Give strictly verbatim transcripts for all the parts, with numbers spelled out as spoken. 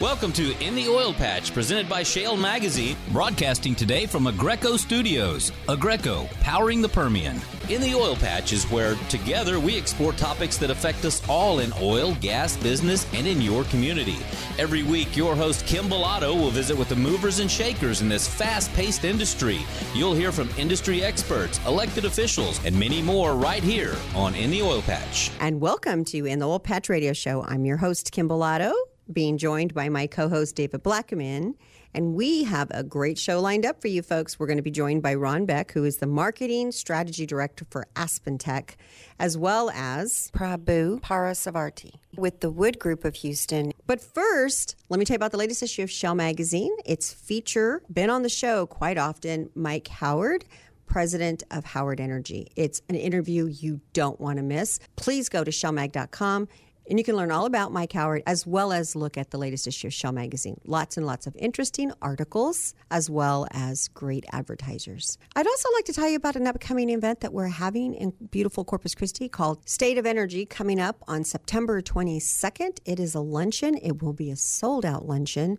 Welcome to In the Oil Patch, presented by Shale Magazine, broadcasting today from Aggreko Studios. Aggreko, powering the Permian. In the Oil Patch is where, together, we explore topics that affect us all in oil, gas, business, and in your community. Every week, your host, Kim Bilotto, will visit with the movers and shakers in this fast-paced industry. You'll hear from industry experts, elected officials, and many more right here on In the Oil Patch. And welcome to In the Oil Patch Radio Show. I'm your host, Kim Bilotto, being joined by my co-host, David Blackman. And we have a great show lined up for you folks. We're going to be joined by Ron Beck, who is the Marketing Strategy Director for Aspen Tech, as well as Prabhu Parasavarti with the Wood Group of Houston. But first, let me tell you about the latest issue of Shell Magazine. Its feature, been on the show quite often, Mike Howard, president of Howard Energy. It's an interview you don't want to miss. Please go to shell mag dot com. And you can learn all about Mike Howard, as well as look at the latest issue of Shell Magazine. Lots and lots of interesting articles, as well as great advertisers. I'd also like to tell you about an upcoming event that we're having in beautiful Corpus Christi called State of Energy, coming up on September twenty-second. It is a luncheon. It will be a sold-out luncheon.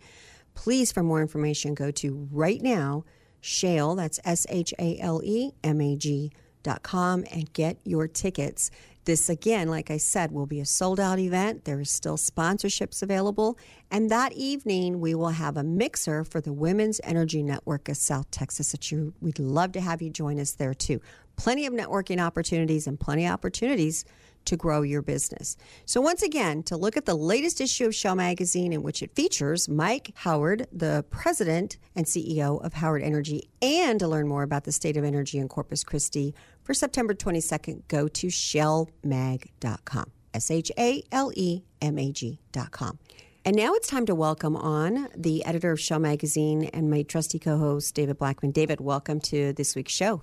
Please, for more information, go to right now, Shale, that's S H A L E M A G dot com, and get your tickets. This, again, like I said, will be a sold-out event. There is still sponsorships available. And that evening, we will have a mixer for the Women's Energy Network of South Texas. That you, we'd love to have you join us there, too. Plenty of networking opportunities and plenty of opportunities to grow your business. So once again, to look at the latest issue of Shell Magazine, in which it features Mike Howard, the president and C E O of Howard Energy, and to learn more about the state of energy in Corpus Christi for September twenty-second, go to shell mag dot com, S H A L E M A G dot com. And now it's time to welcome on the editor of Shell Magazine and my trusty co-host, David Blackman. David, welcome to this week's show.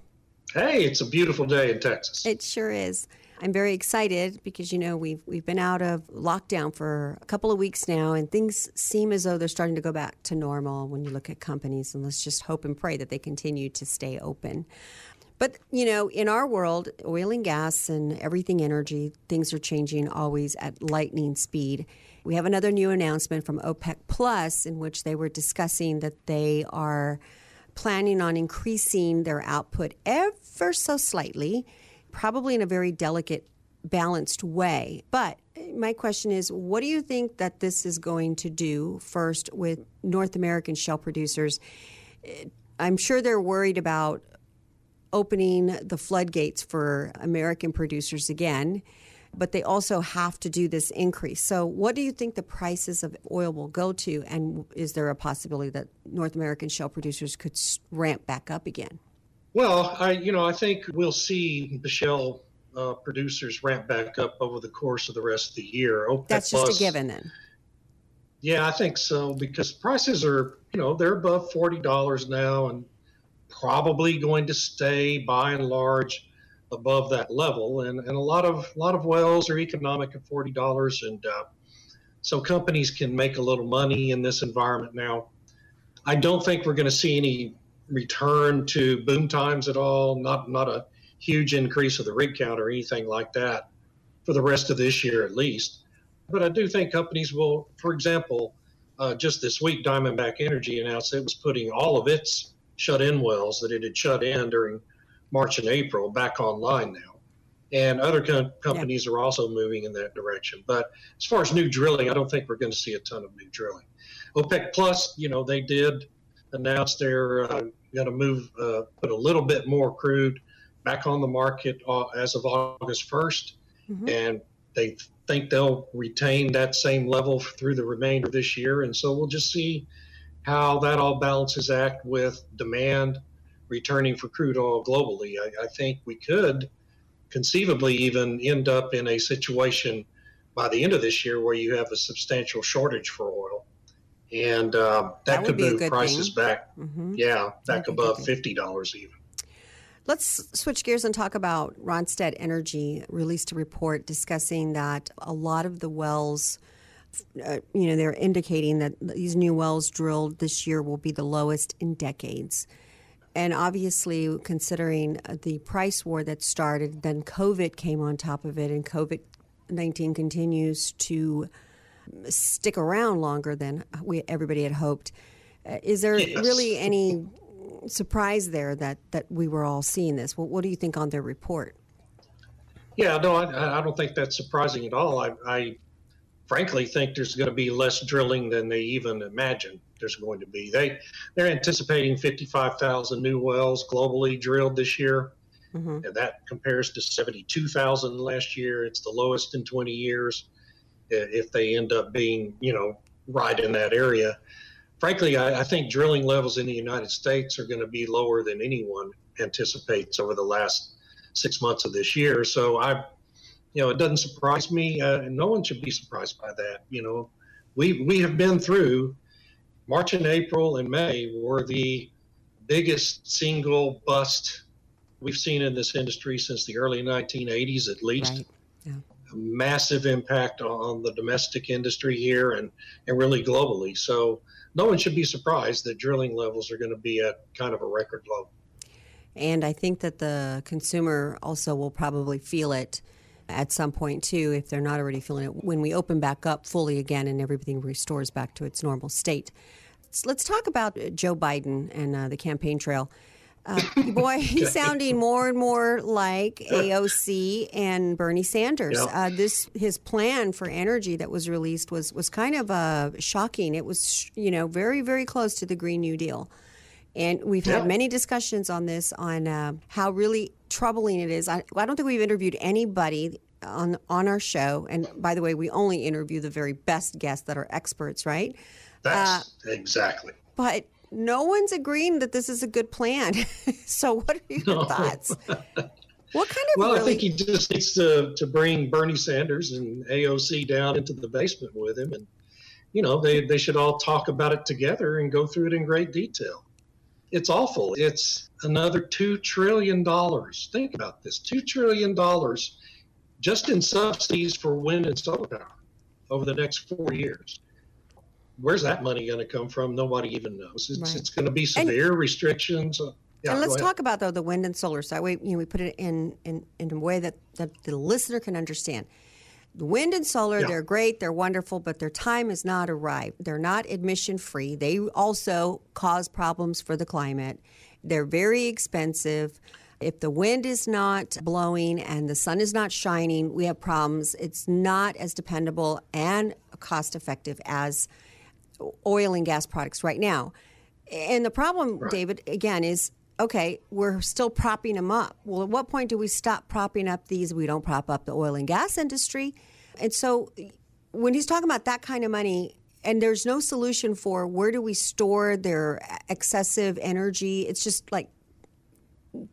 Hey, it's a beautiful day in Texas. It sure is. I'm very excited because, you know, we've we've been out of lockdown for a couple of weeks now, and things seem as though they're starting to go back to normal when you look at companies, and let's just hope and pray that they continue to stay open. But, you know, in our world, oil and gas and everything energy, things are changing always at lightning speed. We have another new announcement from OPEC Plus in which they were discussing that they are planning on increasing their output ever so slightly, probably in a very delicate, balanced way. But my question is, what do you think that this is going to do first with North American shale producers? I'm sure they're worried about opening the floodgates for American producers again, but they also have to do this increase. So what do you think the prices of oil will go to, and is there a possibility that North American shale producers could ramp back up again? Well, I, you know, I think we'll see the shale uh, producers ramp back up over the course of the rest of the year. OPEC That's just Plus, a given then. Yeah, I think so, because prices are, you know, they're above forty dollars now and probably going to stay by and large above that level. And, and a lot of, lot of wells are economic at forty dollars. And uh, so companies can make a little money in this environment now. I don't think we're going to see any return to boom times at all, not not a huge increase of the rig count or anything like that for the rest of this year at least. But I do think companies will, for example, uh, just this week, Diamondback Energy announced it was putting all of its shut-in wells that it had shut in during March and April back online now. And other com- companies yeah. are also moving in that direction. But as far as new drilling, I don't think we're going to see a ton of new drilling. OPEC Plus, you know, they did announce they're uh, going to move, uh, put a little bit more crude back on the market uh, as of August first. Mm-hmm. And they think they'll retain that same level through the remainder of this year. And so we'll just see how that all balances act with demand returning for crude oil globally. I, I think we could conceivably even end up in a situation by the end of this year where you have a substantial shortage for oil. And uh, that, that could move prices thing. back, mm-hmm. yeah, back That'd above fifty dollars even. Let's switch gears and talk about Ronstadt Energy released a report discussing that a lot of the wells, uh, you know, they're indicating that these new wells drilled this year will be the lowest in decades. And obviously, considering the price war that started, then COVID came on top of it, and COVID nineteen continues to stick around longer than we everybody had hoped. Uh, is there yes. really any surprise there that, that we were all seeing this? What, what do you think on their report? Yeah, no, I, I don't think that's surprising at all. I, I frankly think there's going to be less drilling than they even imagined there's going to be. They, they're anticipating fifty-five thousand new wells globally drilled this year. Mm-hmm. And that compares to seventy-two thousand last year. It's the lowest in twenty years if they end up being, you know, right in that area. Frankly, I, I think drilling levels in the United States are going to be lower than anyone anticipates over the last six months of this year. So I, you know, it doesn't surprise me. Uh, no one should be surprised by that. You know, we we have been through March and April and May were the biggest single bust we've seen in this industry since the early nineteen eighties, at least. Right. Yeah. A massive impact on the domestic industry here and, and really globally. So no one should be surprised that drilling levels are going to be at kind of a record low. And I think that the consumer also will probably feel it at some point, too, if they're not already feeling it, when we open back up fully again and everything restores back to its normal state. So let's talk about Joe Biden and uh, the campaign trail. Uh, boy, he's sounding more and more like A O C and Bernie Sanders. Yep. Uh, this his plan for energy that was released was was kind of uh, shocking. It was, you know, very, very close to the Green New Deal. And we've yep. had many discussions on this, on uh, how really troubling it is. I, I don't think we've interviewed anybody on on our show. And by the way, we only interview the very best guests that are experts, right? That's uh, exactly. But no one's agreeing that this is a good plan. So what are your no. thoughts? What kind of Well, really... I think he just needs to, to bring Bernie Sanders and A O C down into the basement with him. And, you know, they, they should all talk about it together and go through it in great detail. It's awful. It's another two trillion dollars. Think about this, two trillion dollars just in subsidies for wind and solar power over the next four years. Where's that money going to come from? Nobody even knows. It's, right. it's going to be severe and, restrictions. Yeah, and let's talk about, though, the wind and solar side. We, you know, we put it in, in, in a way that, that the listener can understand. The wind and solar, yeah. they're great, they're wonderful, but their time has not arrived. They're not admission-free. They also cause problems for the climate. They're very expensive. If the wind is not blowing and the sun is not shining, we have problems. It's not as dependable and cost-effective as oil and gas products right now. And the problem, right. David, again, is, okay, we're still propping them up. Well, at what point do we stop propping up these? We don't prop up the oil and gas industry. And so when he's talking about that kind of money and there's no solution for where do we store their excessive energy, it's just like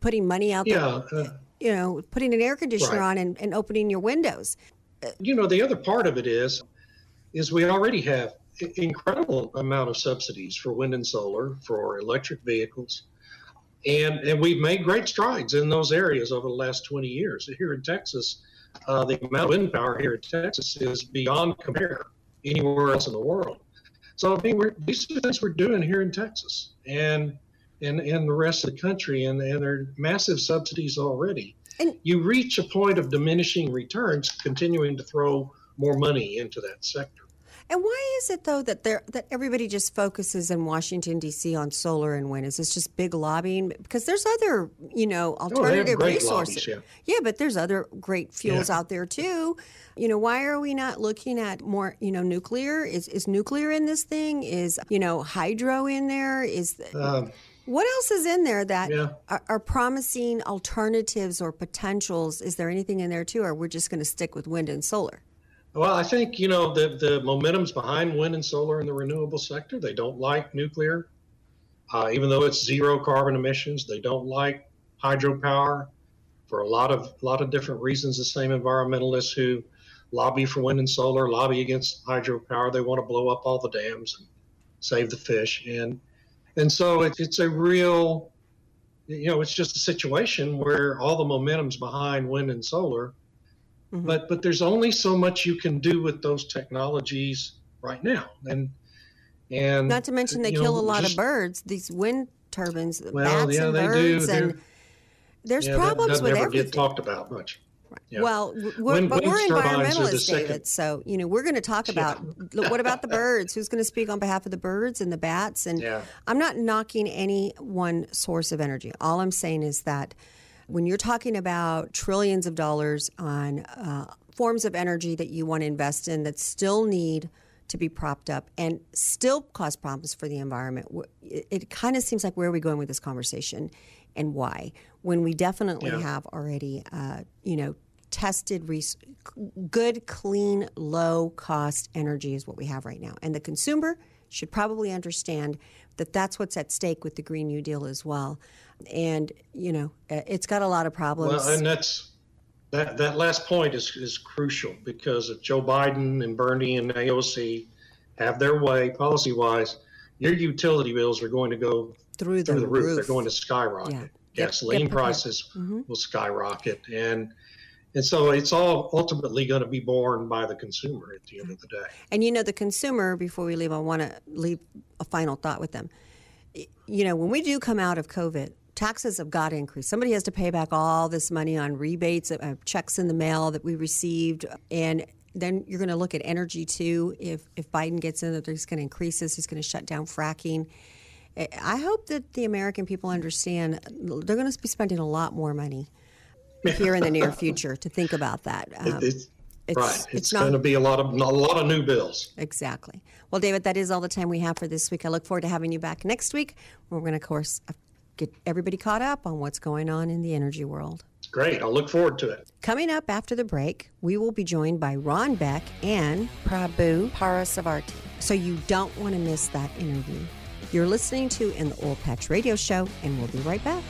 putting money out yeah, there, uh, you know, putting an air conditioner right. on and, and opening your windows. You know, the other part of it is, is we already have incredible amount of subsidies for wind and solar, for electric vehicles. And and we've made great strides in those areas over the last twenty years. Here in Texas, uh, the amount of wind power here in Texas is beyond compare anywhere else in the world. So I mean, we're, these are things we're doing here in Texas and and in the rest of the country, and, and there are massive subsidies already. And you reach a point of diminishing returns, continuing to throw more money into that sector. And why is it, though, that there that everybody just focuses in Washington, D C on solar and wind? Is this just big lobbying? Because there's other, you know, alternative oh, resources. Lobbies, yeah. yeah, but there's other great fuels yeah. out there, too. You know, why are we not looking at more, you know, nuclear? Is is nuclear in this thing? Is, you know, hydro in there? Is um, what else is in there that yeah. are, are promising alternatives or potentials? Is there anything in there, too, or we're just going to stick with wind and solar? Well, I think, you know, the, the momentum's behind wind and solar in the renewable sector. They don't like nuclear, uh, even though it's zero carbon emissions. They don't like hydropower for a lot of a lot of different reasons. The same environmentalists who lobby for wind and solar lobby against hydropower. They want to blow up all the dams and save the fish. And and so it, it's a real, you know, it's just a situation where all the momentum's behind wind and solar. Mm-hmm. But but there's only so much you can do with those technologies right now, and and not to mention they kill know, a lot just, of birds. These wind turbines, well, bats yeah, and they birds, do. and They're, there's yeah, problems that, that with never everything. Get talked about much. Yeah. Well, we're, when, but we're environmentalists, David, second. so, you know, we're going to talk about, yeah. what about the birds? Who's going to speak on behalf of the birds and the bats? And yeah. I'm not knocking any one source of energy. All I'm saying is that when you're talking about trillions of dollars on uh, forms of energy that you want to invest in that still need to be propped up and still cause problems for the environment, it, it kind of seems like, where are we going with this conversation and why? When we definitely yeah. have already, uh, you know, tested, res- good, clean, low-cost energy is what we have right now. And the consumer should probably understand that that's what's at stake with the Green New Deal as well. And, you know, it's got a lot of problems. Well, and that's, that, that last point is, is crucial, because if Joe Biden and Bernie and A O C have their way policy-wise, your utility bills are going to go through the, through the roof. roof. They're going to skyrocket. Yeah. Gasoline yep, yep, prices yep. Mm-hmm. will skyrocket. And and so it's all ultimately going to be borne by the consumer at the end of the day. And, you know, the consumer, before we leave, I want to leave a final thought with them. You know, when we do come out of COVID, taxes have got to increase. Somebody has to pay back all this money on rebates, uh, checks in the mail that we received. And then you're going to look at energy, too. If, if Biden gets in, that he's going to increase this, he's going to shut down fracking. I hope that the American people understand they're going to be spending a lot more money here in the near future to think about that. Um, it's, it's, right. It's, it's not, going to be a lot of a lot of new bills. Exactly. Well, David, that is all the time we have for this week. I look forward to having you back next week. We're going to, of course, get everybody caught up on what's going on in the energy world. Great. I'll look forward to it. Coming up after the break, we will be joined by Ron Beck and Prabhu Parasavarti. So you don't want to miss that interview. You're listening to In the Oil Patch Radio Show, and we'll be right back.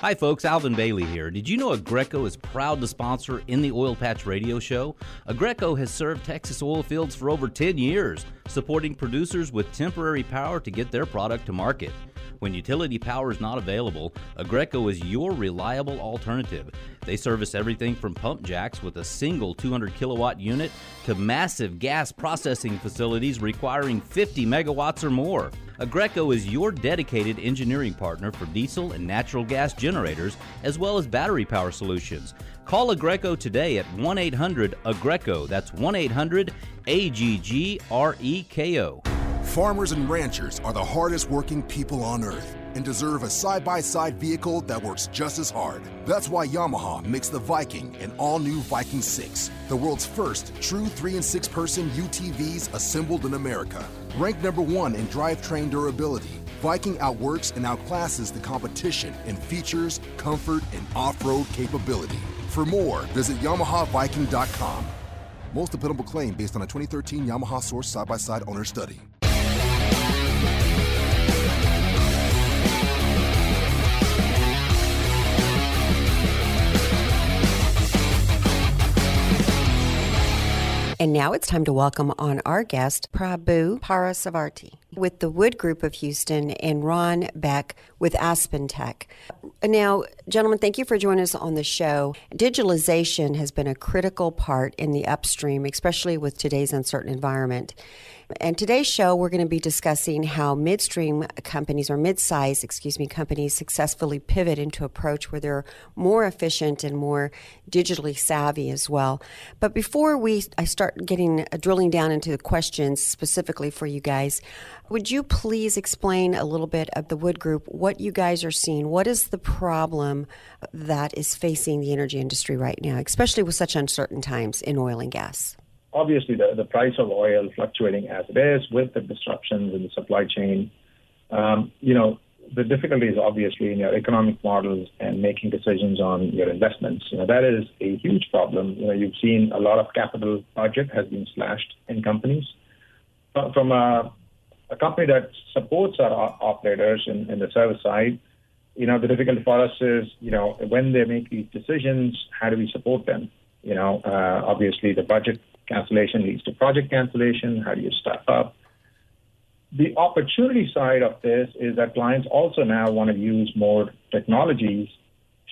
Hi, folks. Alvin Bailey here. Did you know Aggreko is proud to sponsor In the Oil Patch Radio Show? Aggreko has served Texas oil fields for over ten years, supporting producers with temporary power to get their product to market. When utility power is not available, Aggreko is your reliable alternative. They service everything from pump jacks with a single two hundred kilowatt unit to massive gas processing facilities requiring fifty megawatts or more. Aggreko is your dedicated engineering partner for diesel and natural gas generators, as well as battery power solutions. Call Aggreko today at one eight hundred A G R E K O. That's one eight hundred A G G R E K O. Farmers and ranchers are the hardest working people on earth and deserve a side-by-side vehicle that works just as hard. That's why Yamaha makes the Viking and all-new Viking six, the world's first true three and six person U T Vs assembled in America. Ranked number one in drivetrain durability, Viking outworks and outclasses the competition in features, comfort, and off-road capability. For more, visit Yamaha Viking dot com. Most dependable claim based on a twenty thirteen Yamaha Source side-by-side owner study. And now it's time to welcome on our guest, Prabhu Parasavarti, with the Wood Group of Houston, and Ron Beck with Aspen Tech. Now, gentlemen, thank you for joining us on the show. Digitalization has been a critical part in the upstream, especially with today's uncertain environment. And today's show, we're going to be discussing how midstream companies, or mid-size, excuse me, companies successfully pivot into approach where they're more efficient and more digitally savvy as well. But before we, I start getting uh, drilling down into the questions specifically for you guys, would you please explain a little bit of the Wood Group, what you guys are seeing? What is the problem that is facing the energy industry right now, especially with such uncertain times in oil and gas? Obviously, the, the price of oil fluctuating as it is with the disruptions in the supply chain, um, you know, the difficulties obviously in your economic models and making decisions on your investments. You know, that is a huge problem. You know, you've seen a lot of capital budget has been slashed in companies. But from a, a company that supports our operators in, in the service side, you know, the difficulty for us is, you know, when they make these decisions, how do we support them? You know, uh, obviously the budget cancellation leads to project cancellation. How do you staff up? The opportunity side of this is that clients also now want to use more technologies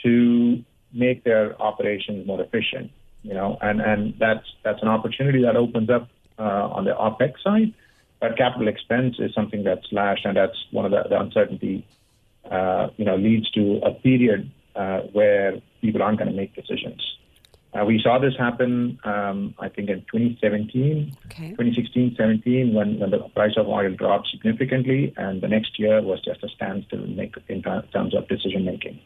to make their operations more efficient, you know, and, and that's that's an opportunity that opens up uh, on the OPEX side. But capital expense is something that's slashed, and that's one of the, the uncertainty, uh, you know, leads to a period uh, where people aren't going to make decisions. Uh, we saw this happen, um, I think, in twenty seventeen, okay. twenty sixteen, seventeen, when, when the price of oil dropped significantly, and the next year was just a standstill in, in terms of decision-making,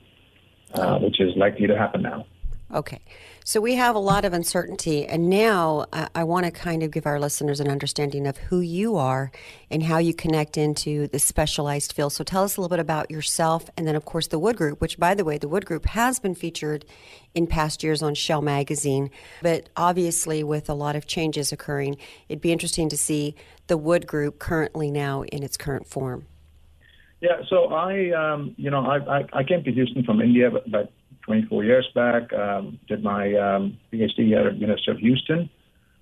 uh, which is likely to happen now. Okay. So we have a lot of uncertainty, and now uh, I want to kind of give our listeners an understanding of who you are and how you connect into the specialized field. So tell us a little bit about yourself, and then, of course, the Wood Group, which, by the way, the Wood Group has been featured in past years on Shale Magazine, but obviously with a lot of changes occurring, it'd be interesting to see the Wood Group currently now in its current form. Yeah, so I, um, you know, I, I, I came to Houston from India, but, but twenty-four years back, um, did my um, PhD here at the University of Houston.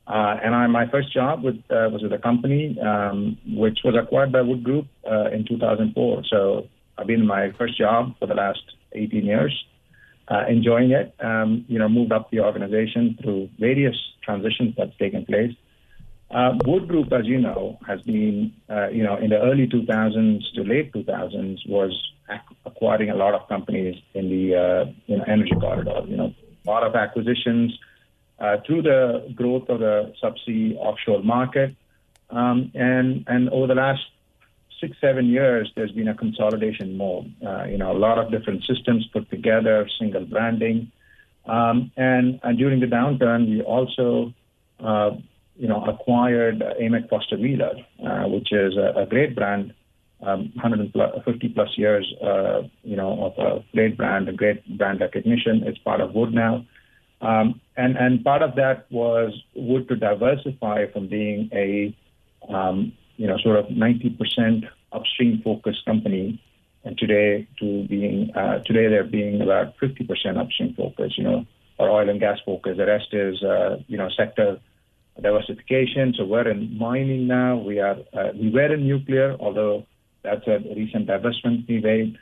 Uh, and I, my first job with, uh, was with a company um, which was acquired by Wood Group uh, in two thousand four. So I've been in my first job for the last eighteen years, uh, enjoying it. Um, you know, moved up the organization through various transitions that's taken place. Uh, Wood Group, as you know, has been, uh, you know, in the early two thousands to late two thousands, was ac- acquiring a lot of companies in the uh, you know, energy corridor. You know, a lot of acquisitions uh, through the growth of the subsea offshore market, um, and and over the last six seven years, there's been a consolidation mode. Uh, you know, a lot of different systems put together, single branding, um, and and during the downturn, we also uh, You know, acquired Amec Foster Wheeler, uh, which is a, a great brand, um, one hundred fifty plus years, uh, you know, of a great brand, a great brand recognition. It's part of Wood now, um, and and part of that was Wood to diversify from being a, um, you know, sort of ninety percent upstream focused company, and today to being uh, today they're being about fifty percent upstream focused, you know, or oil and gas focused. The rest is, uh, you know, sector diversification. So we're in mining now. We are uh, we were in nuclear, although that's a recent divestment we made.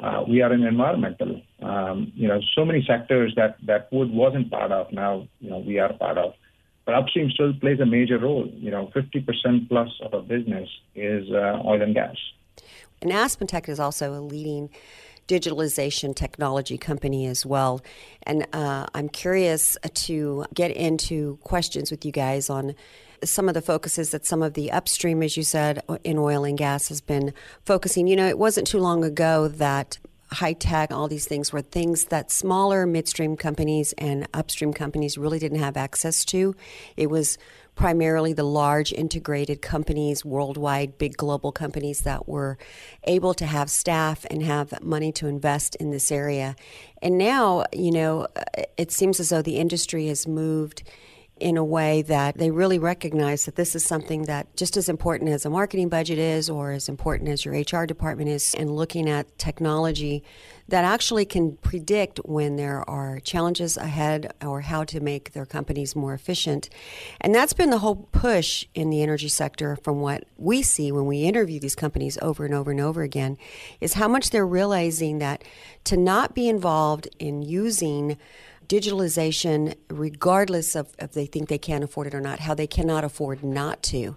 Uh, we are in environmental. Um, you know, so many sectors that that Wood wasn't part of. Now, you know, we are part of. But upstream still plays a major role. You know, fifty percent plus of our business is uh, oil and gas. And Aspen Tech is also a leading digitalization technology company as well. And uh, I'm curious to get into questions with you guys on some of the focuses that some of the upstream, as you said, in oil and gas has been focusing. You know, it wasn't too long ago that high tech, all these things were things that smaller midstream companies and upstream companies really didn't have access to. It was primarily the large integrated companies worldwide, big global companies that were able to have staff and have money to invest in this area. And now, you know, it seems as though the industry has moved in a way that they really recognize that this is something that just as important as a marketing budget is, or as important as your H R department is, and looking at technology that actually can predict when there are challenges ahead or how to make their companies more efficient. And that's been the whole push in the energy sector from what we see when we interview these companies over and over and over again, is how much they're realizing that to not be involved in using digitalization, regardless of if they think they can afford it or not, how they cannot afford not to.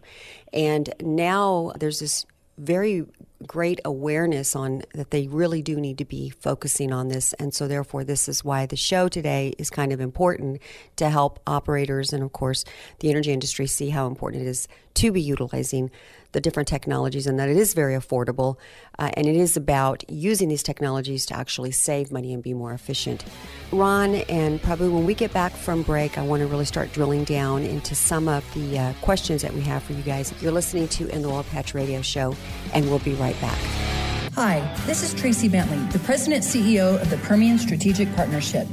And now there's this very great awareness on that they really do need to be focusing on this. And so therefore, this is why the show today is kind of important, to help operators and, of course, the energy industry see how important it is to be utilizing the different technologies, and that it is very affordable. Uh, and it is about using these technologies to actually save money and be more efficient. Ron and Prabhu, when we get back from break, I want to really start drilling down into some of the uh, questions that we have for you guys. You're listening to In the Oil Patch Radio Show, and we'll be right back. Hi, this is Tracy Bentley, the President C E O of the Permian Strategic Partnership.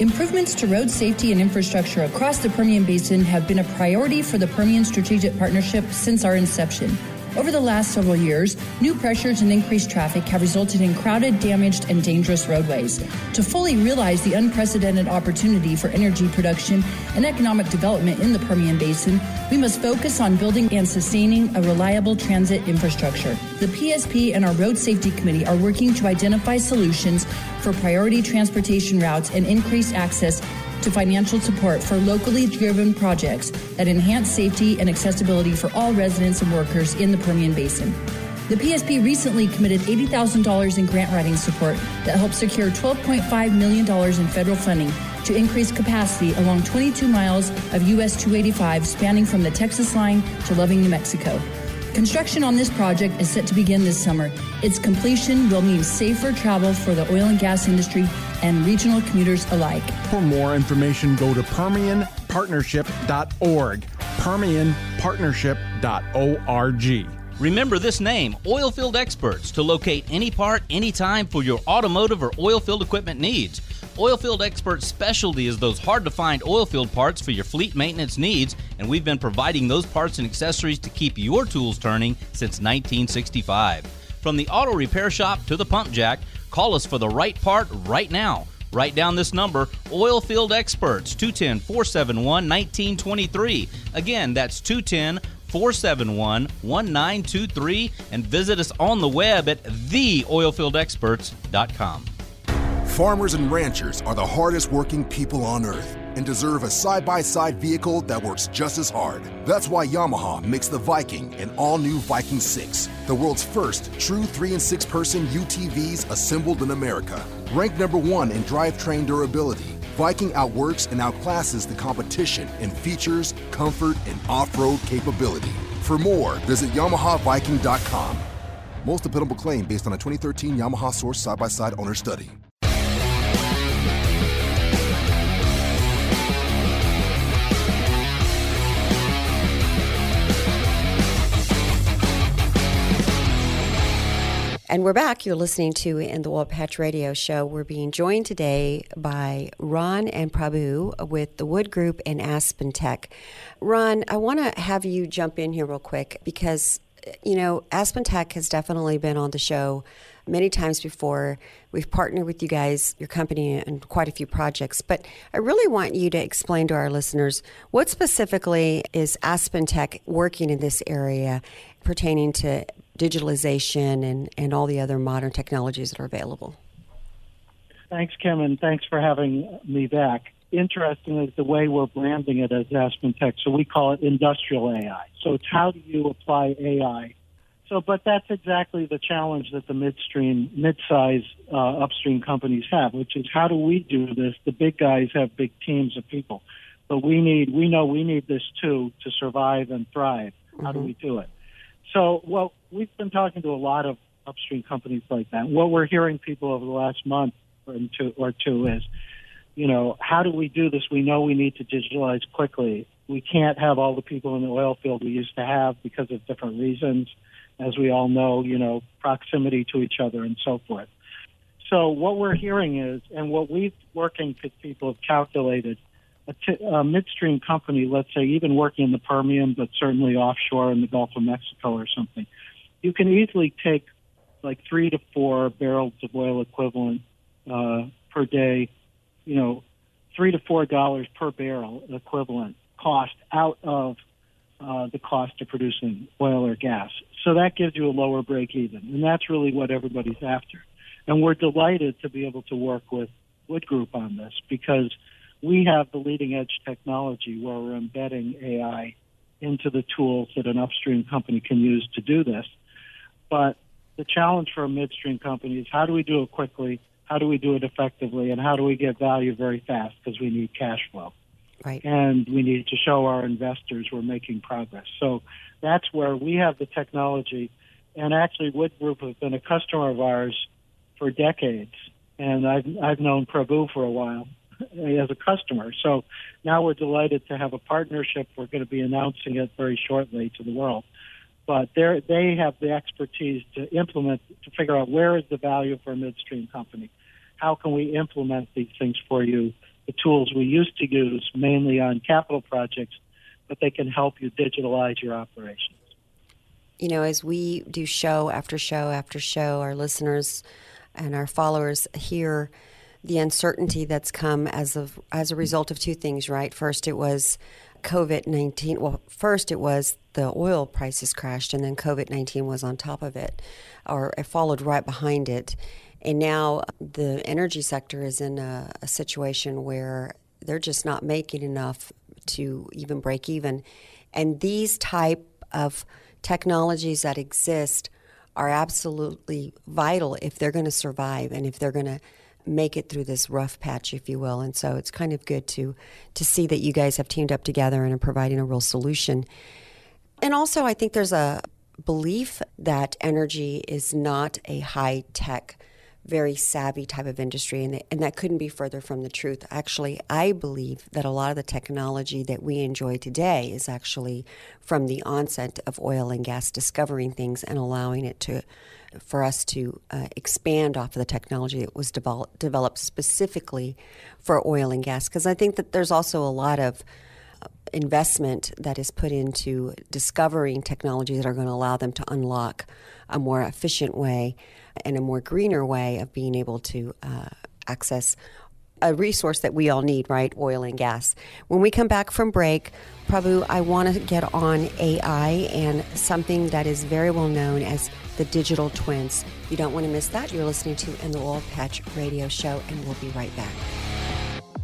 Improvements to road safety and infrastructure across the Permian Basin have been a priority for the Permian Strategic Partnership since our inception. Over the last several years, new pressures and increased traffic have resulted in crowded, damaged, and dangerous roadways. To fully realize the unprecedented opportunity for energy production and economic development in the Permian Basin, we must focus on building and sustaining a reliable transit infrastructure. The P S P and our Road Safety Committee are working to identify solutions for priority transportation routes and increased access to financial support for locally driven projects that enhance safety and accessibility for all residents and workers in the Permian Basin. The P S P recently committed eighty thousand dollars in grant writing support that helped secure twelve point five million dollars in federal funding to increase capacity along twenty-two miles of U S two eighty-five spanning from the Texas line to Loving, New Mexico. Construction on this project is set to begin this summer. Its completion will mean safer travel for the oil and gas industry and regional commuters alike. For more information, go to Permian Partnership dot org. Permian Partnership dot org. Remember this name, Oilfield Experts, to locate any part, any time for your automotive or oilfield equipment needs. Oilfield Experts' specialty is those hard-to-find oilfield parts for your fleet maintenance needs, and we've been providing those parts and accessories to keep your tools turning since nineteen sixty-five. From the auto repair shop to the pump jack, call us for the right part right now. Write down this number, Oilfield Experts, two one zero, four seven one, one nine two three. Again, that's two one zero, four seven one, one nine two three, and visit us on the web at the oilfield experts dot com. Farmers and ranchers are the hardest working people on earth and deserve a side-by-side vehicle that works just as hard. That's why Yamaha makes the Viking and all-new Viking six, the world's first true three- and six-person U T Vs assembled in America. Ranked number one in drivetrain durability, Viking outworks and outclasses the competition in features, comfort, and off-road capability. For more, visit Yamaha Viking dot com. Most dependable claim based on a twenty thirteen Yamaha Source side-by-side owner study. And we're back. You're listening to In the Wild Patch Radio Show. We're being joined today by Ron and Prabhu with the Wood Group and Aspen Tech. Ron, I want to have you jump in here real quick because, you know, Aspen Tech has definitely been on the show many times before. We've partnered with you guys, your company, in quite a few projects. But I really want you to explain to our listeners what specifically is Aspen Tech working in this area pertaining to digitalization and, and all the other modern technologies that are available. Thanks, Kim, and thanks for having me back. Interesting is the way we're branding it as Aspen Tech. So we call it industrial A I. So it's how do you apply A I? So, but that's exactly the challenge that the midstream, mid-size uh, upstream companies have, which is how do we do this? The big guys have big teams of people, but we need, we know we need this too to survive and thrive. How mm-hmm. do we do it? So, well, we've been talking to a lot of upstream companies like that. What we're hearing people over the last month or two, or two is, you know, how do we do this? We know we need to digitalize quickly. We can't have all the people in the oil field we used to have because of different reasons, as we all know, you know, proximity to each other and so forth. So what we're hearing is, and what we've working with people have calculated, A, t- a midstream company, let's say, even working in the Permian, but certainly offshore in the Gulf of Mexico or something, you can easily take like three to four barrels of oil equivalent uh, per day, you know, three to four dollars per barrel equivalent cost out of uh, the cost of producing oil or gas. So that gives you a lower break even, and that's really what everybody's after. And we're delighted to be able to work with Wood Group on this because we have the leading-edge technology where we're embedding A I into the tools that an upstream company can use to do this. But the challenge for a midstream company is how do we do it quickly, how do we do it effectively, and how do we get value very fast because we need cash flow. Right. And we need to show our investors we're making progress. So that's where we have the technology. And actually, Wood Group has been a customer of ours for decades, and I've, I've known Prabhu for a while as a customer. So now we're delighted to have a partnership. We're going to be announcing it very shortly to the world. But they they have the expertise to implement, to figure out where is the value for a midstream company. How can we implement these things for you? The tools we used to use mainly on capital projects, but they can help you digitalize your operations. You know, as we do show after show after show, our listeners and our followers hear the uncertainty that's come as of as a result of two things, right? First, it was COVID nineteen. Well, first it was the oil prices crashed, and then COVID nineteen was on top of it, or it followed right behind it. And now the energy sector is in a, a situation where they're just not making enough to even break even. And these type of technologies that exist are absolutely vital if they're going to survive and if they're going to make it through this rough patch, if you will. And so it's kind of good to to see that you guys have teamed up together and are providing a real solution. And also, I think there's a belief that energy is not a high-tech, very savvy type of industry, and, they, and that couldn't be further from the truth. Actually, I believe that a lot of the technology that we enjoy today is actually from the onset of oil and gas, discovering things and allowing it to for us to uh, expand off of the technology that was devel- developed specifically for oil and gas. Because I think that there's also a lot of investment that is put into discovering technologies that are going to allow them to unlock a more efficient way and a more greener way of being able to uh, access a resource that we all need, right? Oil and gas. When we come back from break, Prabhu, I want to get on A I and something that is very well known as the digital twins. You don't want to miss that. You're listening to In the Oil Patch Radio Show, and we'll be right back.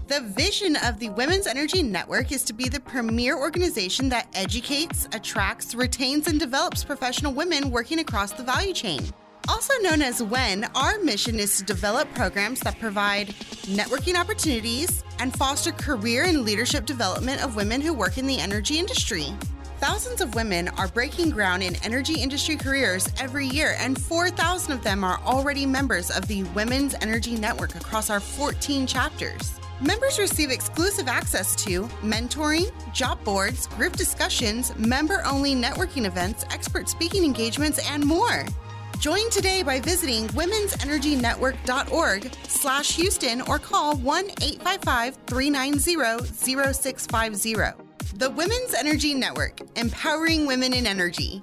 The vision of the Women's Energy Network is to be the premier organization that educates, attracts, retains, and develops professional women working across the value chain. Also known as W E N, our mission is to develop programs that provide networking opportunities and foster career and leadership development of women who work in the energy industry. Thousands of women are breaking ground in energy industry careers every year, and four thousand of them are already members of the Women's Energy Network across our fourteen chapters. Members receive exclusive access to mentoring, job boards, group discussions, member-only networking events, expert speaking engagements, and more. Join today by visiting womensenergynetwork.org slash Houston or call one eight five five, three nine zero, zero six five zero. The Women's Energy Network, empowering women in energy.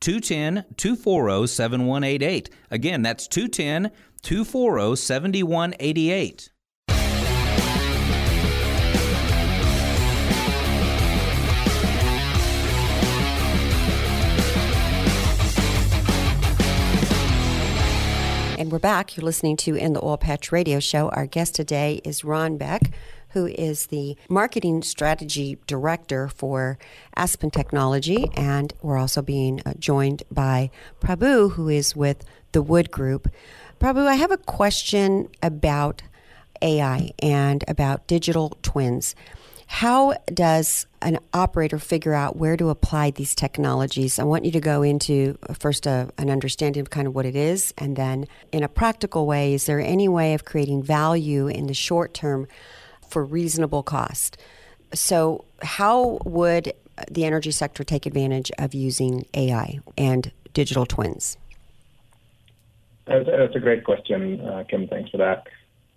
two one zero, two four zero, seven one eight eight. Again, that's two one zero, two four zero, seven one eight eight. And we're back. You're listening to In the Oil Patch Radio Show. Our guest today is Ron Beck, who is the Marketing Strategy Director for Aspen Technology. And we're also being joined by Prabhu, who is with the Wood Group. Prabhu, I have a question about A I and about digital twins. How does an operator figure out where to apply these technologies? I want you to go into first a, an understanding of kind of what it is, and then in a practical way, is there any way of creating value in the short term for reasonable cost? So how would the energy sector take advantage of using A I and digital twins? That's a great question, uh, Kim. Thanks for that.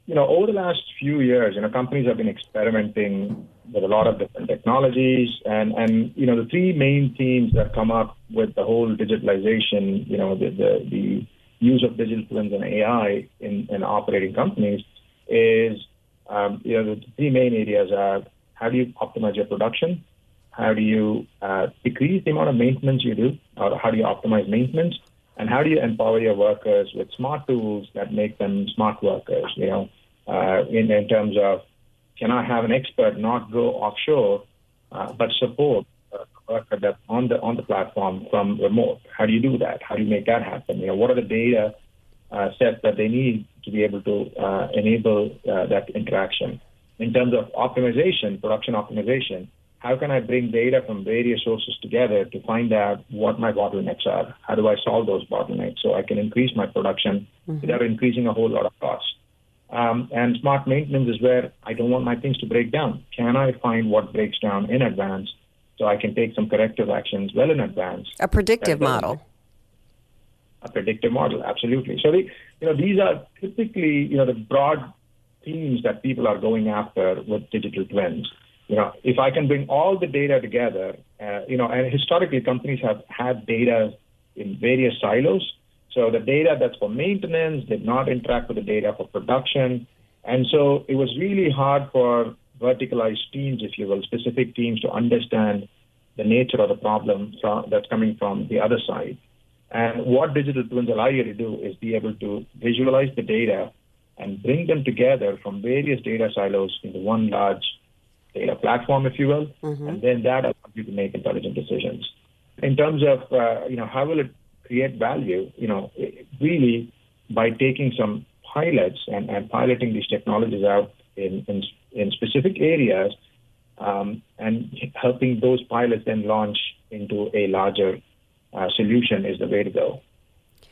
You know, over the last few years, you know, companies have been experimenting with a lot of different technologies. And, and you know, the three main themes that come up with the whole digitalization, you know, the, the, the use of digital twins and A I in, in operating companies is, Um, you know, the three main areas are how do you optimize your production, how do you uh, decrease the amount of maintenance you do, or how do you optimize maintenance, and how do you empower your workers with smart tools that make them smart workers, you know, uh, in, in terms of can I have an expert not go offshore, uh, but support a worker that's on the, on the platform from remote? How do you do that? How do you make that happen? You know, what are the data Uh, set that they need to be able to uh, enable uh, that interaction. In terms of optimization, production optimization, how can I bring data from various sources together to find out what my bottlenecks are? How do I solve those bottlenecks so I can increase my production mm-hmm. without increasing a whole lot of costs? Um, and smart maintenance is where I don't want my things to break down. Can I find what breaks down in advance so I can take some corrective actions well in advance? A predictive model. A predictive model, absolutely. So, we, you know, these are typically, you know, the broad themes that people are going after with digital twins. You know, if I can bring all the data together, uh, you know, and historically companies have had data in various silos. So the data that's for maintenance did not interact with the data for production. And so it was really hard for verticalized teams, if you will, specific teams, to understand the nature of the problem from, that's coming from the other side. And what digital twins allow you to do is be able to visualize the data and bring them together from various data silos into one large data platform, if you will, mm-hmm. and then that allows you to make intelligent decisions. In terms of, uh, you know, how will it create value, you know, really by taking some pilots and, and piloting these technologies out in, in, in specific areas um, and helping those pilots then launch into a larger uh, solution is the way to go.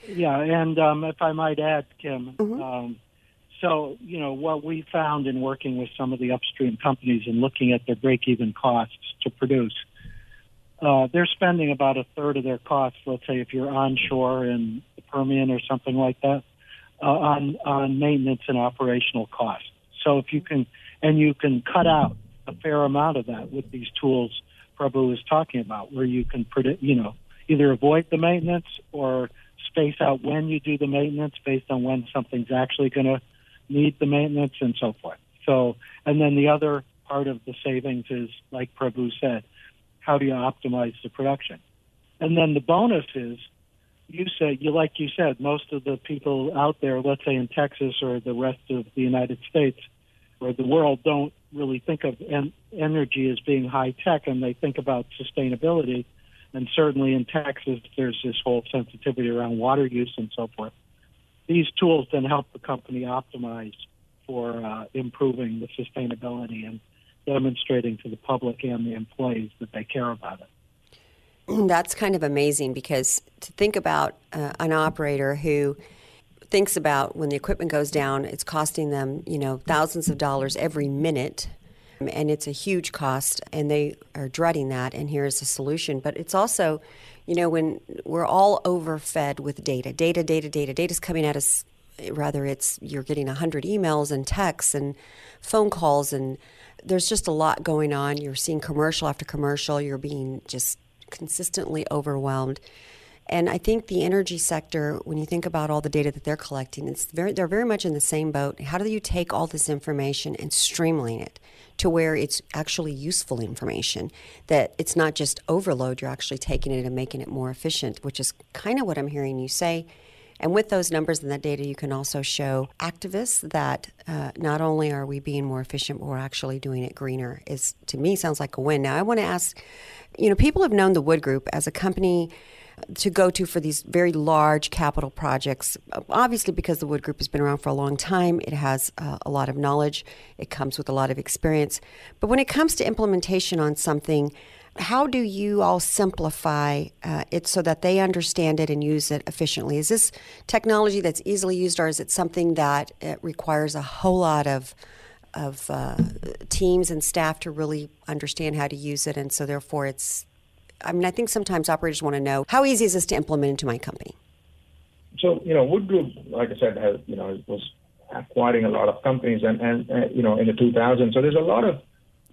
Yeah, and um, if I might add, Kim, mm-hmm. um, so, you know, what we found in working with some of the upstream companies and looking at their break-even costs to produce, uh, they're spending about a third of their costs, let's say if you're onshore in the Permian or something like that, uh, on, on maintenance and operational costs. So if you can, and you can cut out a fair amount of that with these tools Prabhu was talking about, where you can, predict, you know, either avoid the maintenance or space out when you do the maintenance based on when something's actually going to need the maintenance and so forth. So, and then the other part of the savings is, like Prabhu said, how do you optimize the production? And then the bonus is, you said, you like you said, most of the people out there, let's say in Texas or the rest of the United States or the world, don't really think of en- energy as being high tech, and they think about sustainability. And certainly in Texas, there's this whole sensitivity around water use and so forth. These tools then help the company optimize for uh, improving the sustainability and demonstrating to the public and the employees that they care about it. That's kind of amazing, because to think about uh, an operator who thinks about when the equipment goes down, it's costing them, you know, thousands of dollars every minute, and it's a huge cost, and they are dreading that, and here's a solution. But it's also, you know, when we're all overfed with data, data, data, data, data's coming at us, rather it's you're getting one hundred emails and texts and phone calls, and there's just a lot going on. You're seeing commercial after commercial. You're being just consistently overwhelmed. And I think the energy sector, when you think about all the data that they're collecting, it's very, they're very much in the same boat. How do you take all this information and streamline it to where it's actually useful information, that it's not just overload, you're actually taking it and making it more efficient, which is kind of what I'm hearing you say. And with those numbers and that data, you can also show activists that uh, not only are we being more efficient, but we're actually doing it greener. Is, to me, sounds like a win. Now, I want to ask, you know, people have known the Wood Group as a company to go to for these very large capital projects, obviously because the Wood Group has been around for a long time. It has uh, a lot of knowledge. It comes with a lot of experience. But when it comes to implementation on something, how do you all simplify uh, it so that they understand it and use it efficiently? Is this technology that's easily used, or is it something that it requires a whole lot of of uh, teams and staff to really understand how to use it? And so therefore it's, I mean, I think sometimes operators want to know, how easy is this to implement into my company? So, you know, Wood Group, like I said, has, you know, was acquiring a lot of companies and, and uh, you know, in the two thousands. So there's a lot of,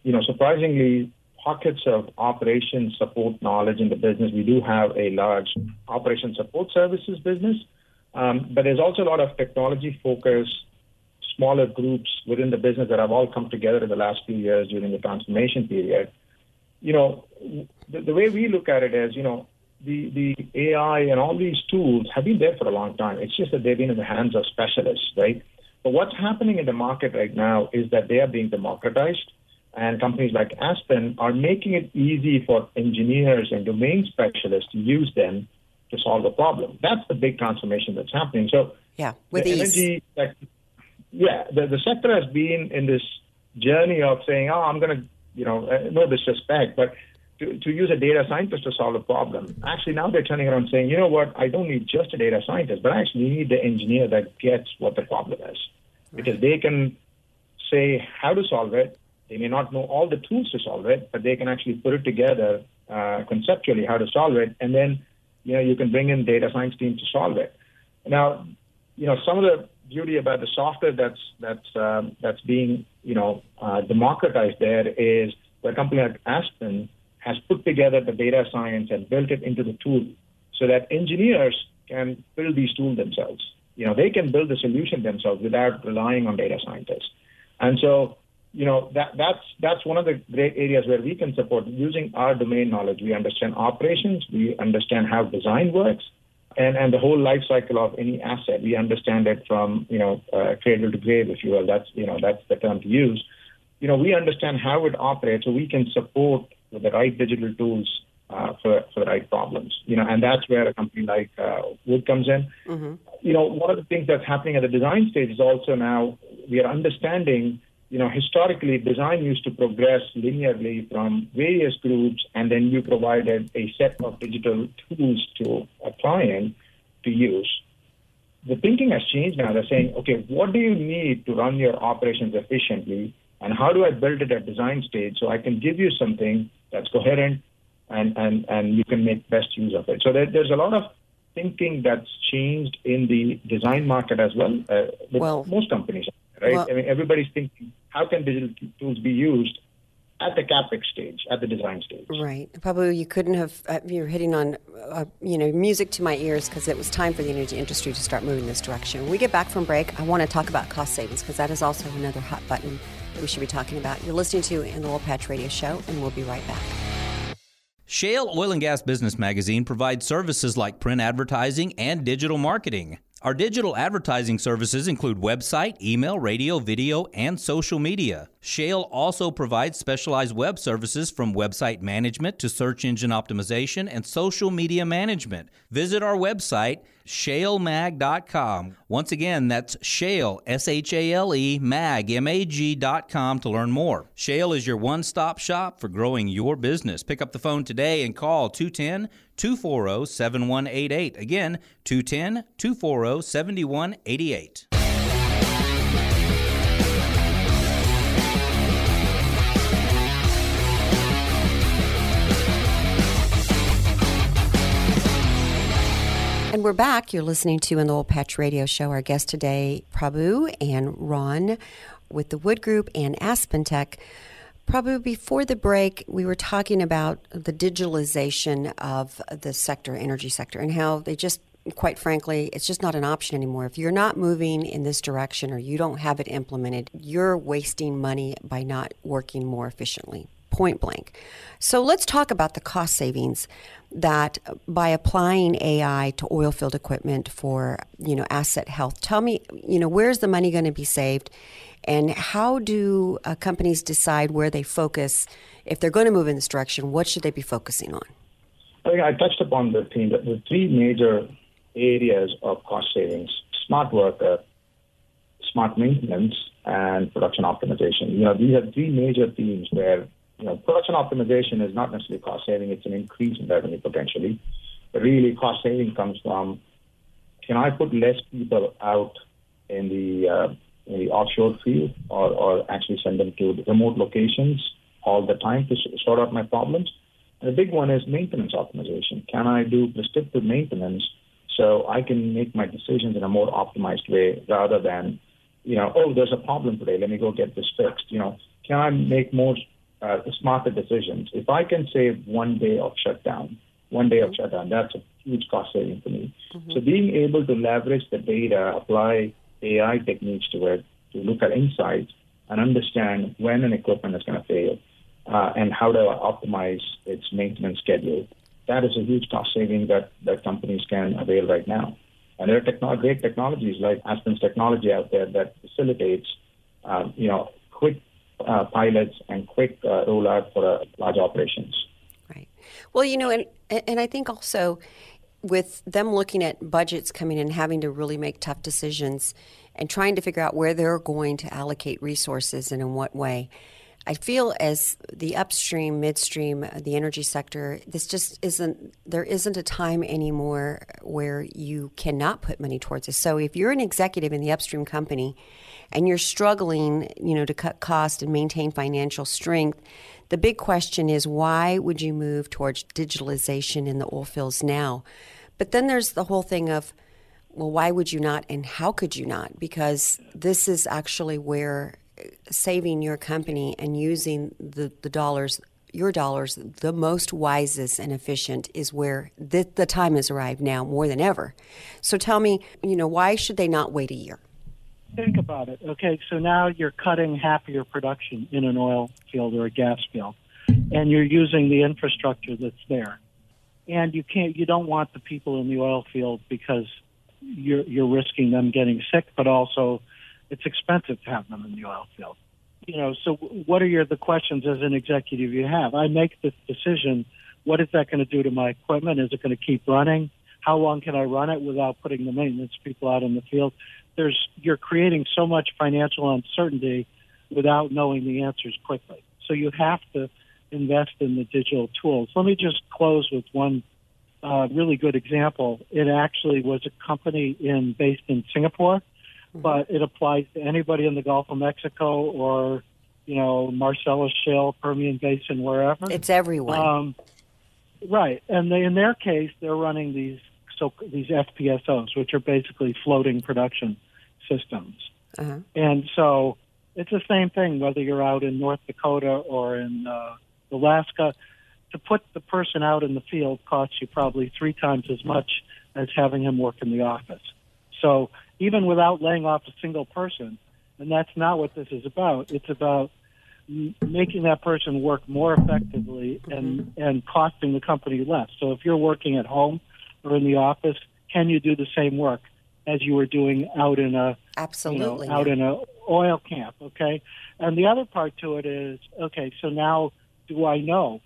you know, surprisingly, pockets of operations support knowledge in the business. We do have a large operations support services business, um, but there's also a lot of technology-focused, smaller groups within the business that have all come together in the last few years during the transformation period. You know, the, the way we look at it is, you know, the, the A I and all these tools have been there for a long time. It's just that they've been in the hands of specialists, right? But what's happening in the market right now is that they are being democratized, and companies like Aspen are making it easy for engineers and domain specialists to use them to solve the problem. That's the big transformation that's happening. So yeah, with the energy sector, yeah, the, the sector has been in this journey of saying, oh, I'm going to, you know, no disrespect, but to, to use a data scientist to solve a problem. Actually, now they're turning around saying, you know what, I don't need just a data scientist, but I actually need the engineer that gets what the problem is. Right. Because they can say how to solve it. They may not know all the tools to solve it, but they can actually put it together uh, conceptually how to solve it. And then, you know, you can bring in data science teams to solve it. Now, you know, some of the beauty about the software that's that's um, that's being, you know, uh, democratized there is where a company like Aspen has put together the data science and built it into the tool so that engineers can build these tools themselves. You know, they can build the solution themselves without relying on data scientists. And so, you know, that that's that's one of the great areas where we can support using our domain knowledge. We understand operations, we understand how design works, and, and the whole life cycle of any asset. We understand it from, you know, uh, cradle to grave, if you will. That's, you know, that's the term to use. You know, we understand how it operates, so we can support with the right digital tools uh, for, for the right problems. You know, and that's where a company like uh, Wood comes in. Mm-hmm. You know, one of the things that's happening at the design stage is also now we are understanding. You know, historically, design used to progress linearly from various groups, and then you provided a set of digital tools to a client to use. The thinking has changed now. They're saying, okay, what do you need to run your operations efficiently, and how do I build it at design stage so I can give you something that's coherent and, and, and you can make best use of it? So there, there's a lot of thinking that's changed in the design market as well, uh, with well, most companies. Right? Well, I mean, everybody's thinking, how can digital tools be used at the CapEx stage, at the design stage? Right. Probably you couldn't have, uh, you're hitting on, uh, you know, music to my ears, because it was time for the energy industry to start moving this direction. When we get back from break, I want to talk about cost savings, because that is also another hot button that we should be talking about. You're listening to In the Oil Patch Radio Show, and we'll be right back. Shale Oil and Gas Business Magazine provides services like print advertising and digital marketing. Our digital advertising services include website, email, radio, video, and social media. Shale also provides specialized web services from website management to search engine optimization and social media management. Visit our website, shale mag dot com. Once again, that's Shale, S H A L E, mag, M A G dot com to learn more. Shale is your one-stop shop for growing your business. Pick up the phone today and call two one zero, two four zero, seven one eight eight. Again, two one zero, two four zero, seven one eight eight. And we're back. You're listening to An Oil Patch Radio Show. Our guests today, Prabhu and Ron with the Wood Group and Aspen Tech. Prabhu, before the break, we were talking about the digitalization of the sector, energy sector, and how they just, quite frankly, it's just not an option anymore. If you're not moving in this direction or you don't have it implemented, you're wasting money by not working more efficiently. Point blank. So let's talk about the cost savings that by applying A I to oil field equipment for, you know, asset health. Tell me, you know, where's the money going to be saved, and how do uh, companies decide where they focus? If they're going to move in this direction, what should they be focusing on? I think I touched upon the theme that the three major areas of cost savings: smart worker, smart maintenance, and production optimization. You know, these are three major themes where, you know, production optimization is not necessarily cost saving. It's an increase in revenue potentially. But really, cost saving comes from, can I put less people out in the, uh, in the offshore field, or, or actually send them to remote locations all the time to sort out my problems? And the big one is maintenance optimization. Can I do prescriptive maintenance so I can make my decisions in a more optimized way, rather than, you know, oh, there's a problem today, let me go get this fixed. You know, can I make more Uh, smarter decisions? If I can save one day of shutdown, one day mm-hmm. of shutdown, that's a huge cost saving for me. Mm-hmm. So being able to leverage the data, apply A I techniques to it, to look at insights and understand when an equipment is going to fail, uh, and how to optimize its maintenance schedule, that is a huge cost saving that, that companies can avail right now. And there are techn- great technologies like Aspen's technology out there that facilitates, uh, you know, quick Uh, pilots and quick uh, rollout for uh, large operations. Right. Well, you know, and and I think also with them looking at budgets coming in, having to really make tough decisions and trying to figure out where they're going to allocate resources and in what way, I feel as the upstream, midstream, the energy sector, this just isn't, there isn't a time anymore where you cannot put money towards this. So if you're an executive in the upstream company and you're struggling, you know, to cut cost and maintain financial strength, the big question is, why would you move towards digitalization in the oil fields now? But then there's the whole thing of, well, why would you not, and how could you not? Because this is actually where saving your company and using the, the dollars your dollars the most wisest and efficient is where the, the time has arrived now more than ever. So tell me, you know, why should they not wait a year? Think about it. Okay, so now you're cutting half of your production in an oil field or a gas field, and you're using the infrastructure that's there. And you can't, you don't want the people in the oil field because you're, you're risking them getting sick, but also it's expensive to have them in the oil field. You know, so what are your, the questions as an executive you have? I make this decision. What is that going to do to my equipment? Is it going to keep running? How long can I run it without putting the maintenance people out in the field? There's, you're creating so much financial uncertainty without knowing the answers quickly. So you have to invest in the digital tools. Let me just close with one uh, really good example. It actually was a company in based in Singapore, mm-hmm. but it applies to anybody in the Gulf of Mexico or, you know, Marcellus Shale, Permian Basin, wherever. It's everyone. Um, right. And they, in their case, they're running these so these F P S Os, which are basically floating production systems. Uh-huh. And so it's the same thing, whether you're out in North Dakota or in uh, Alaska. To put the person out in the field costs you probably three times as much as having him work in the office. So even without laying off a single person, and that's not what this is about, it's about making that person work more effectively and, mm-hmm. and costing the company less. So if you're working at home or in the office, can you do the same work as you were doing out in a absolutely you know, out in a oil camp? Okay, and the other part to it is, okay, so now do I know,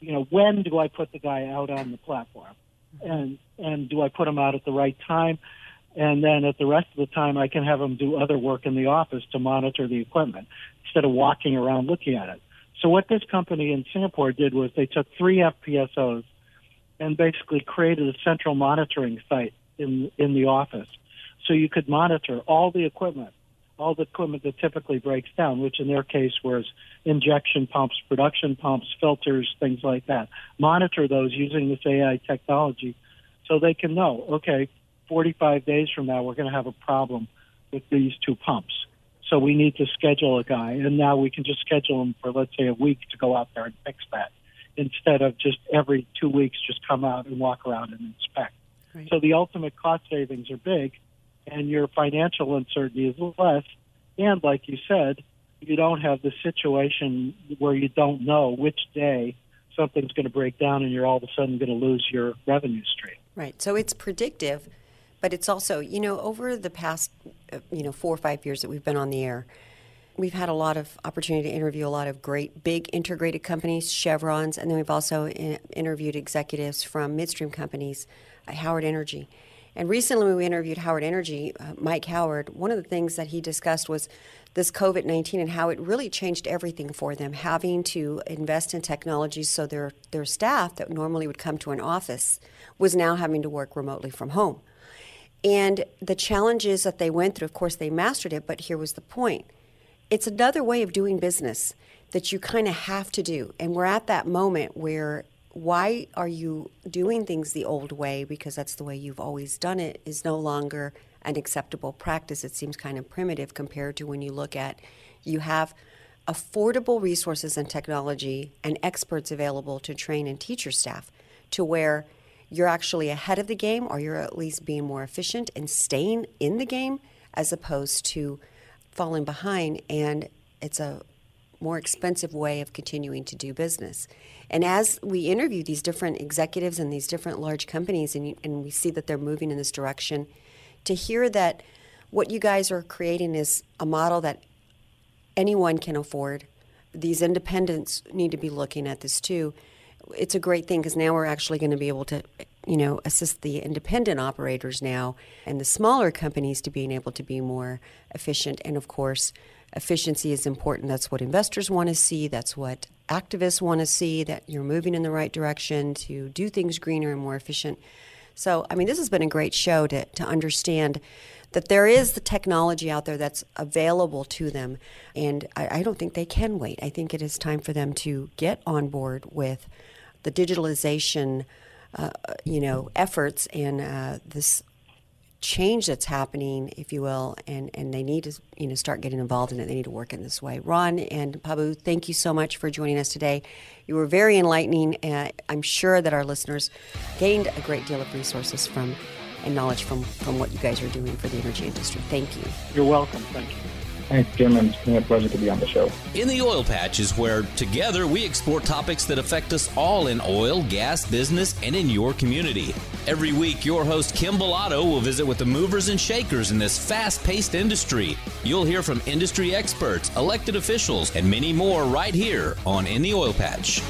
you know, when do I put the guy out on the platform, and and do I put him out at the right time, and then at the rest of the time I can have him do other work in the office to monitor the equipment instead of walking around looking at it. So what this company in Singapore did was they took three F P S Os and basically created a central monitoring site in in the office, so you could monitor all the equipment, all the equipment that typically breaks down, which in their case was injection pumps, production pumps, filters, things like that. Monitor those using this A I technology so they can know, okay, forty-five days from now we're going to have a problem with these two pumps, so we need to schedule a guy, and now we can just schedule him for, let's say, a week to go out there and fix that, instead of just every two weeks just come out and walk around and inspect. Right. So the ultimate cost savings are big, and your financial uncertainty is less. And like you said, you don't have the situation where you don't know which day something's going to break down and you're all of a sudden going to lose your revenue stream. Right. So it's predictive, but it's also, you know, over the past, you know, four or five years that we've been on the air, we've had a lot of opportunity to interview a lot of great big integrated companies, Chevrons, and then we've also interviewed executives from midstream companies, Howard Energy. And recently when we interviewed Howard Energy, uh, Mike Howard, one of the things that he discussed was this COVID nineteen and how it really changed everything for them, having to invest in technology so their, their staff that normally would come to an office was now having to work remotely from home. And the challenges that they went through, of course, they mastered it, but here was the point. It's another way of doing business that you kind of have to do. And we're at that moment where why are you doing things the old way, because that's the way you've always done it, is no longer an acceptable practice. It seems kind of primitive compared to when you look at you have affordable resources and technology and experts available to train and teach your staff to where you're actually ahead of the game, or you're at least being more efficient and staying in the game as opposed to falling behind. And it's a more expensive way of continuing to do business. And as we interview these different executives and these different large companies, and, you, and we see that they're moving in this direction, to hear that what you guys are creating is a model that anyone can afford. These independents need to be looking at this too. It's a great thing, because now we're actually going to be able to, you know, assist the independent operators now and the smaller companies to being able to be more efficient. And of course, efficiency is important. That's what investors want to see. That's what activists want to see, that you're moving in the right direction to do things greener and more efficient. So, I mean, this has been a great show to, to understand that there is the technology out there that's available to them. And I, I don't think they can wait. I think it is time for them to get on board with the digitalization, uh, you know, efforts and uh, this change that's happening, if you will, and, and they need to, you know, start getting involved in it. They need to work in this way. Ron and Prabhu, thank you so much for joining us today. You were very enlightening, and I'm sure that our listeners gained a great deal of resources from and knowledge from, from what you guys are doing for the energy industry. Thank you. You're welcome. Thank you. Thanks, Jim. It's been a pleasure to be on the show. In the Oil Patch is where, together, we explore topics that affect us all in oil, gas, business, and in your community. Every week, your host, Kim Bilotto, will visit with the movers and shakers in this fast-paced industry. You'll hear from industry experts, elected officials, and many more right here on In the Oil Patch.